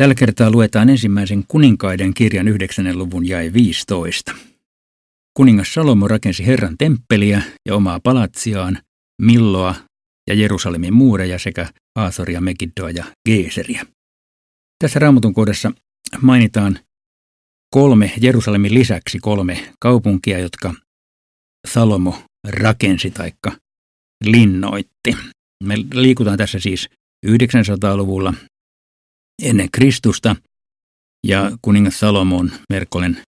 Tällä kertaa luetaan ensimmäisen kuninkaiden kirjan 9. luvun jae 15. Kuningas Salomo rakensi Herran temppeliä ja omaa palatsiaan, Milloa ja Jerusalemin muureja sekä Haasoria, Megiddoa ja Geeseriä. Tässä Raamatun kohdassa mainitaan kolme Jerusalemin lisäksi kolme kaupunkia, jotka Salomo rakensi taikka linnoitti. Me liikutaan tässä siis 900-luvulla ennen Kristusta ja kuningas Salomo on Merkolen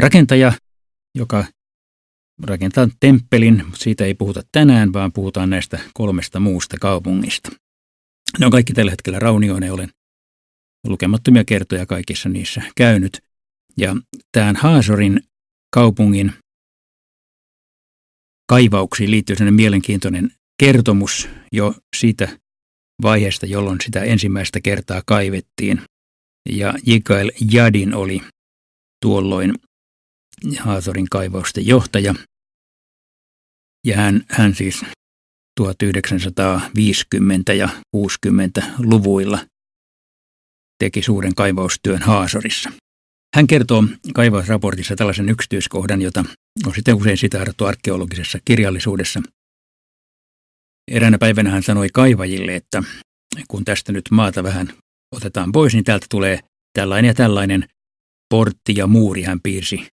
rakentaja, joka rakentaa temppelin, mutta siitä ei puhuta tänään, vaan puhutaan näistä kolmesta muusta kaupungista. Ne on kaikki tällä hetkellä raunioina, olen lukemattomia kertoja kaikissa niissä käynyt. Ja tämän Haasorin kaupungin kaivauksiin liittyy sellainen mielenkiintoinen kertomus jo siitä vaiheesta, jolloin sitä ensimmäistä kertaa kaivettiin. Ja Jikael Jadin oli tuolloin Haasorin kaivausten johtaja. Ja hän siis 1950- ja 60-luvuilla teki suuren kaivaustyön Haasorissa. Hän kertoo kaivausraportissa tällaisen yksityiskohdan, jota on sitten usein siteerattu arkeologisessa kirjallisuudessa. Eräänä päivänä hän sanoi kaivajille, että kun tästä nyt maata vähän otetaan pois, niin täältä tulee tällainen ja tällainen portti ja muuri, hän piirsi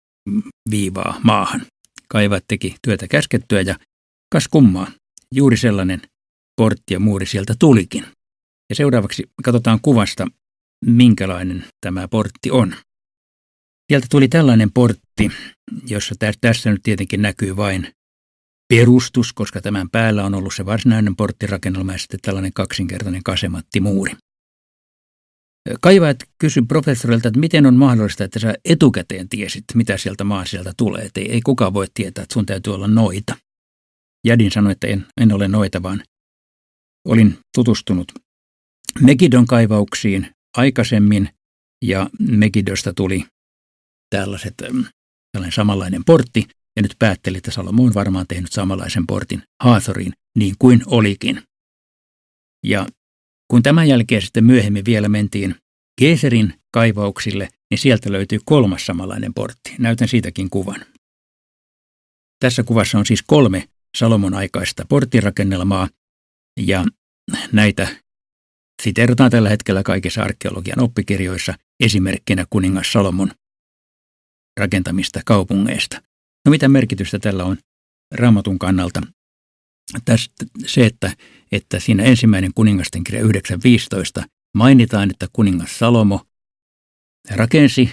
viivaa maahan. Kaivajat teki työtä käskettyä ja kas kummaa, juuri sellainen portti ja muuri sieltä tulikin. Ja seuraavaksi katsotaan kuvasta, minkälainen tämä portti on. Sieltä tuli tällainen portti, jossa tässä nyt tietenkin näkyy vain perustus, koska tämän päällä on ollut se varsinainen porttirakennelma ja sitten tällainen kaksinkertainen kasemattimuuri. Kaivajat kysyi professorilta, että miten on mahdollista, että sä etukäteen tiesit, mitä sieltä maa sieltä tulee. Että ei kukaan voi tietää, että sun täytyy olla noita. Jadin sanoi, että en ole noita, vaan olin tutustunut Megiddon kaivauksiin aikaisemmin ja Megiddosta tuli tällainen samanlainen portti. Ja nyt päättelin, että Salomo on varmaan tehnyt samanlaisen portin Haasoriin, niin kuin olikin. Ja kun tämän jälkeen sitten myöhemmin vielä mentiin Geeserin kaivauksille, niin sieltä löytyy kolmas samanlainen portti. Näytän siitäkin kuvan. Tässä kuvassa on siis kolme Salomon aikaista porttirakennelmaa, ja näitä siteerataan tällä hetkellä kaikissa arkeologian oppikirjoissa esimerkkinä kuningas Salomon rakentamista kaupungeista. No mitä merkitystä tällä on Raamatun kannalta? Tästä se, että siinä ensimmäinen kuningasten kirja 9.15 mainitaan, että kuningas Salomo rakensi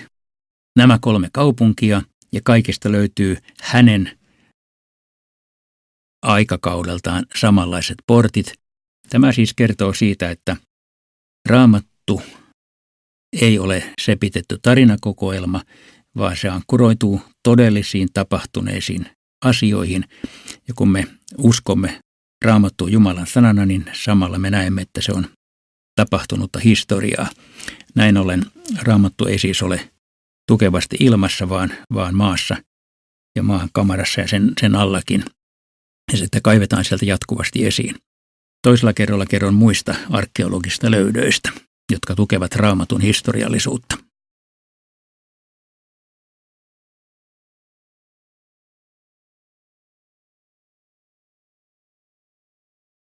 nämä kolme kaupunkia ja kaikista löytyy hänen aikakaudeltaan samanlaiset portit. Tämä siis kertoo siitä, että Raamattu ei ole sepitetty tarinakokoelma, vaan se ankkuroituu todellisiin tapahtuneisiin asioihin. Ja kun me uskomme Raamattua Jumalan sanana, niin samalla me näemme, että se on tapahtunutta historiaa. Näin ollen Raamattu ei siis ole tukevasti ilmassa, vaan maassa ja maan kamarassa ja sen allakin. Ja sitä kaivetaan sieltä jatkuvasti esiin. Toisella kerralla kerron muista arkeologista löydöistä, jotka tukevat Raamatun historiallisuutta.